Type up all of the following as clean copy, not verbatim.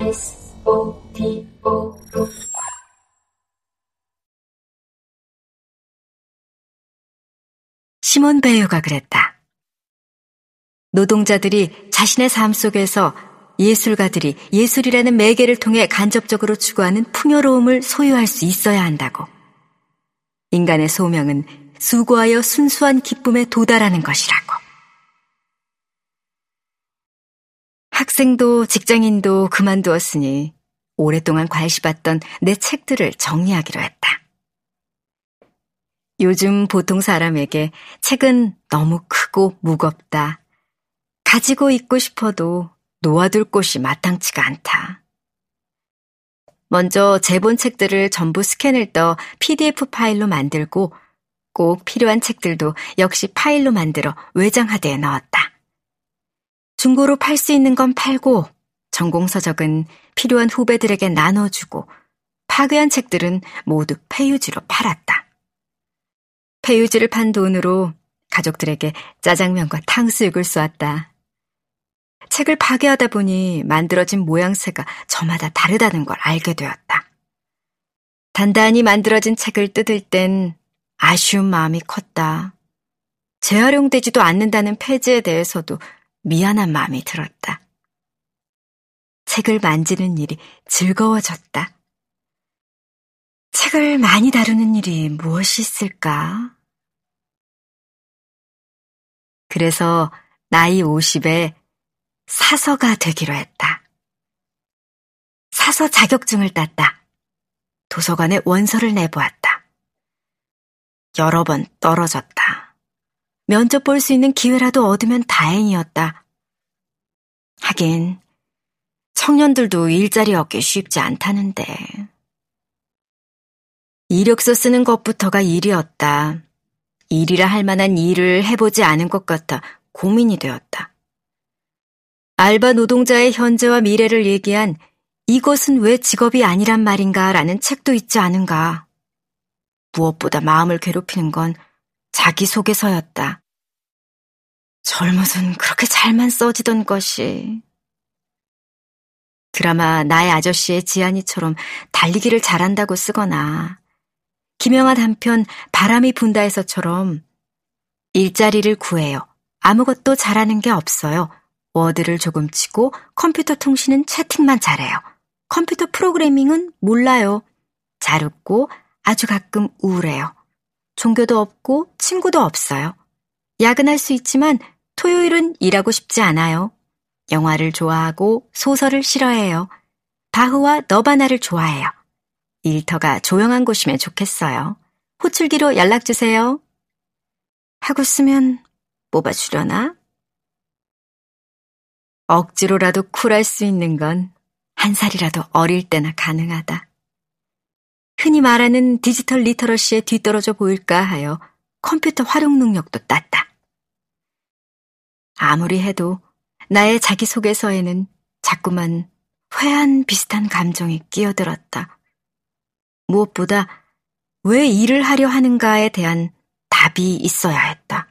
BSOTO 시몬 베유가 그랬다. 노동자들이 자신의 삶 속에서 예술가들이 예술이라는 매개를 통해 간접적으로 추구하는 풍요로움을 소유할 수 있어야 한다고. 인간의 소명은 수고하여 순수한 기쁨에 도달하는 것이라고. 학생도 직장인도 그만두었으니 오랫동안 과외시봤던 내 책들을 정리하기로 했다. 요즘 보통 사람에게 책은 너무 크고 무겁다. 가지고 있고 싶어도 놓아둘 곳이 마땅치가 않다. 먼저 재본 책들을 전부 스캔을 떠 PDF 파일로 만들고 꼭 필요한 책들도 역시 파일로 만들어 외장하드에 넣었다. 중고로 팔 수 있는 건 팔고 전공서적은 필요한 후배들에게 나눠주고 파괴한 책들은 모두 폐유지로 팔았다. 폐유지를 판 돈으로 가족들에게 짜장면과 탕수육을 쏘았다. 책을 파괴하다 보니 만들어진 모양새가 저마다 다르다는 걸 알게 되었다. 단단히 만들어진 책을 뜯을 땐 아쉬운 마음이 컸다. 재활용되지도 않는다는 폐지에 대해서도 미안한 마음이 들었다. 책을 만지는 일이 즐거워졌다. 책을 많이 다루는 일이 무엇이 있을까? 그래서 나이 50에 사서가 되기로 했다. 사서 자격증을 땄다. 도서관에 원서를 내보았다. 여러 번 떨어졌다. 면접 볼 수 있는 기회라도 얻으면 다행이었다. 하긴 청년들도 일자리 얻기 쉽지 않다는데. 이력서 쓰는 것부터가 일이었다. 일이라 할 만한 일을 해보지 않은 것 같아 고민이 되었다. 알바 노동자의 현재와 미래를 얘기한 이것은 왜 직업이 아니란 말인가 라는 책도 있지 않은가. 무엇보다 마음을 괴롭히는 건 자기소개서였다. 젊어선 그렇게 잘만 써지던 것이. 드라마 나의 아저씨의 지한이처럼 달리기를 잘한다고 쓰거나 김영하 단편 바람이 분다에서처럼 일자리를 구해요. 아무것도 잘하는 게 없어요. 워드를 조금 치고 컴퓨터 통신은 채팅만 잘해요. 컴퓨터 프로그래밍은 몰라요. 잘 웃고 아주 가끔 우울해요. 종교도 없고 친구도 없어요. 야근할 수 있지만 토요일은 일하고 싶지 않아요. 영화를 좋아하고 소설을 싫어해요. 바흐와 너바나를 좋아해요. 일터가 조용한 곳이면 좋겠어요. 호출기로 연락주세요. 하고 쓰면 뽑아주려나? 억지로라도 쿨할 수 있는 건 한 살이라도 어릴 때나 가능하다. 흔히 말하는 디지털 리터러시에 뒤떨어져 보일까 하여 컴퓨터 활용 능력도 땄다. 아무리 해도 나의 자기소개서에는 자꾸만 회한 비슷한 감정이 끼어들었다. 무엇보다 왜 일을 하려 하는가에 대한 답이 있어야 했다.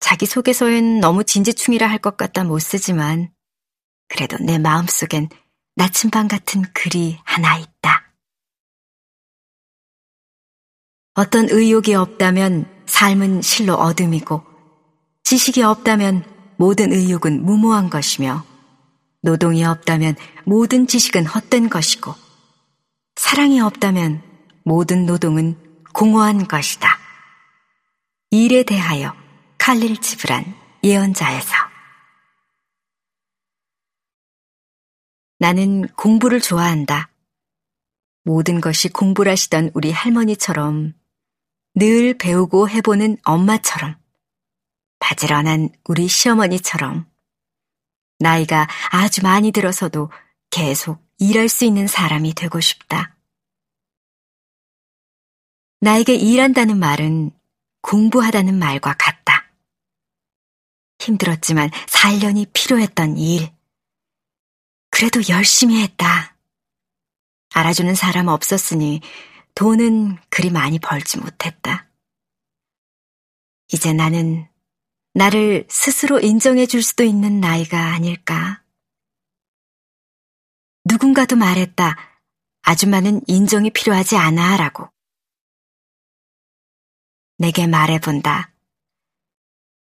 자기소개서엔 너무 진지충이라 할 것 같다 못 쓰지만 그래도 내 마음속엔 나침반 같은 글이 하나 있다. 어떤 의욕이 없다면 삶은 실로 어둠이고 지식이 없다면 모든 의욕은 무모한 것이며 노동이 없다면 모든 지식은 헛된 것이고 사랑이 없다면 모든 노동은 공허한 것이다. 일에 대하여 칼릴지브란 예언자에서. 나는 공부를 좋아한다. 모든 것이 공부라시던 우리 할머니처럼 늘 배우고 해보는 엄마처럼 바지런한 우리 시어머니처럼 나이가 아주 많이 들어서도 계속 일할 수 있는 사람이 되고 싶다. 나에게 일한다는 말은 공부하다는 말과 같다. 힘들었지만 4년이 필요했던 일. 그래도 열심히 했다. 알아주는 사람 없었으니 돈은 그리 많이 벌지 못했다. 이제 나는 나를 스스로 인정해 줄 수도 있는 나이가 아닐까. 누군가도 말했다. 아줌마는 인정이 필요하지 않아 라고. 내게 말해본다.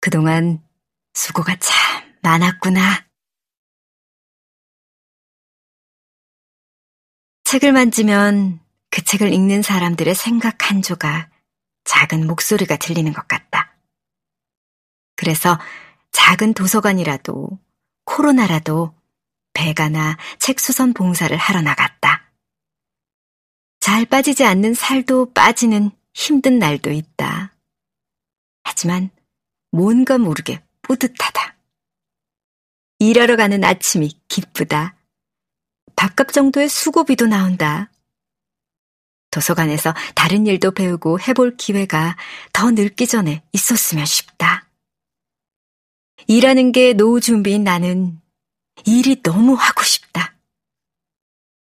그동안 수고가 참 많았구나. 책을 만지면 그 책을 읽는 사람들의 생각 한 조각, 작은 목소리가 들리는 것 같다. 그래서 작은 도서관이라도 코로나라도 배가나 책수선 봉사를 하러 나갔다. 잘 빠지지 않는 살도 빠지는 힘든 날도 있다. 하지만 뭔가 모르게 뿌듯하다. 일하러 가는 아침이 기쁘다. 밥값 정도의 수고비도 나온다. 도서관에서 다른 일도 배우고 해볼 기회가 더 늙기 전에 있었으면 싶다. 일하는 게 노후 준비인 나는 일이 너무 하고 싶다.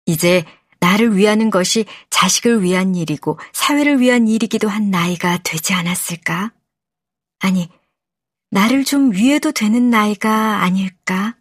이제 나를 위하는 것이 자식을 위한 일이고 사회를 위한 일이기도 한 나이가 되지 않았을까? 아니, 나를 좀 위해도 되는 나이가 아닐까?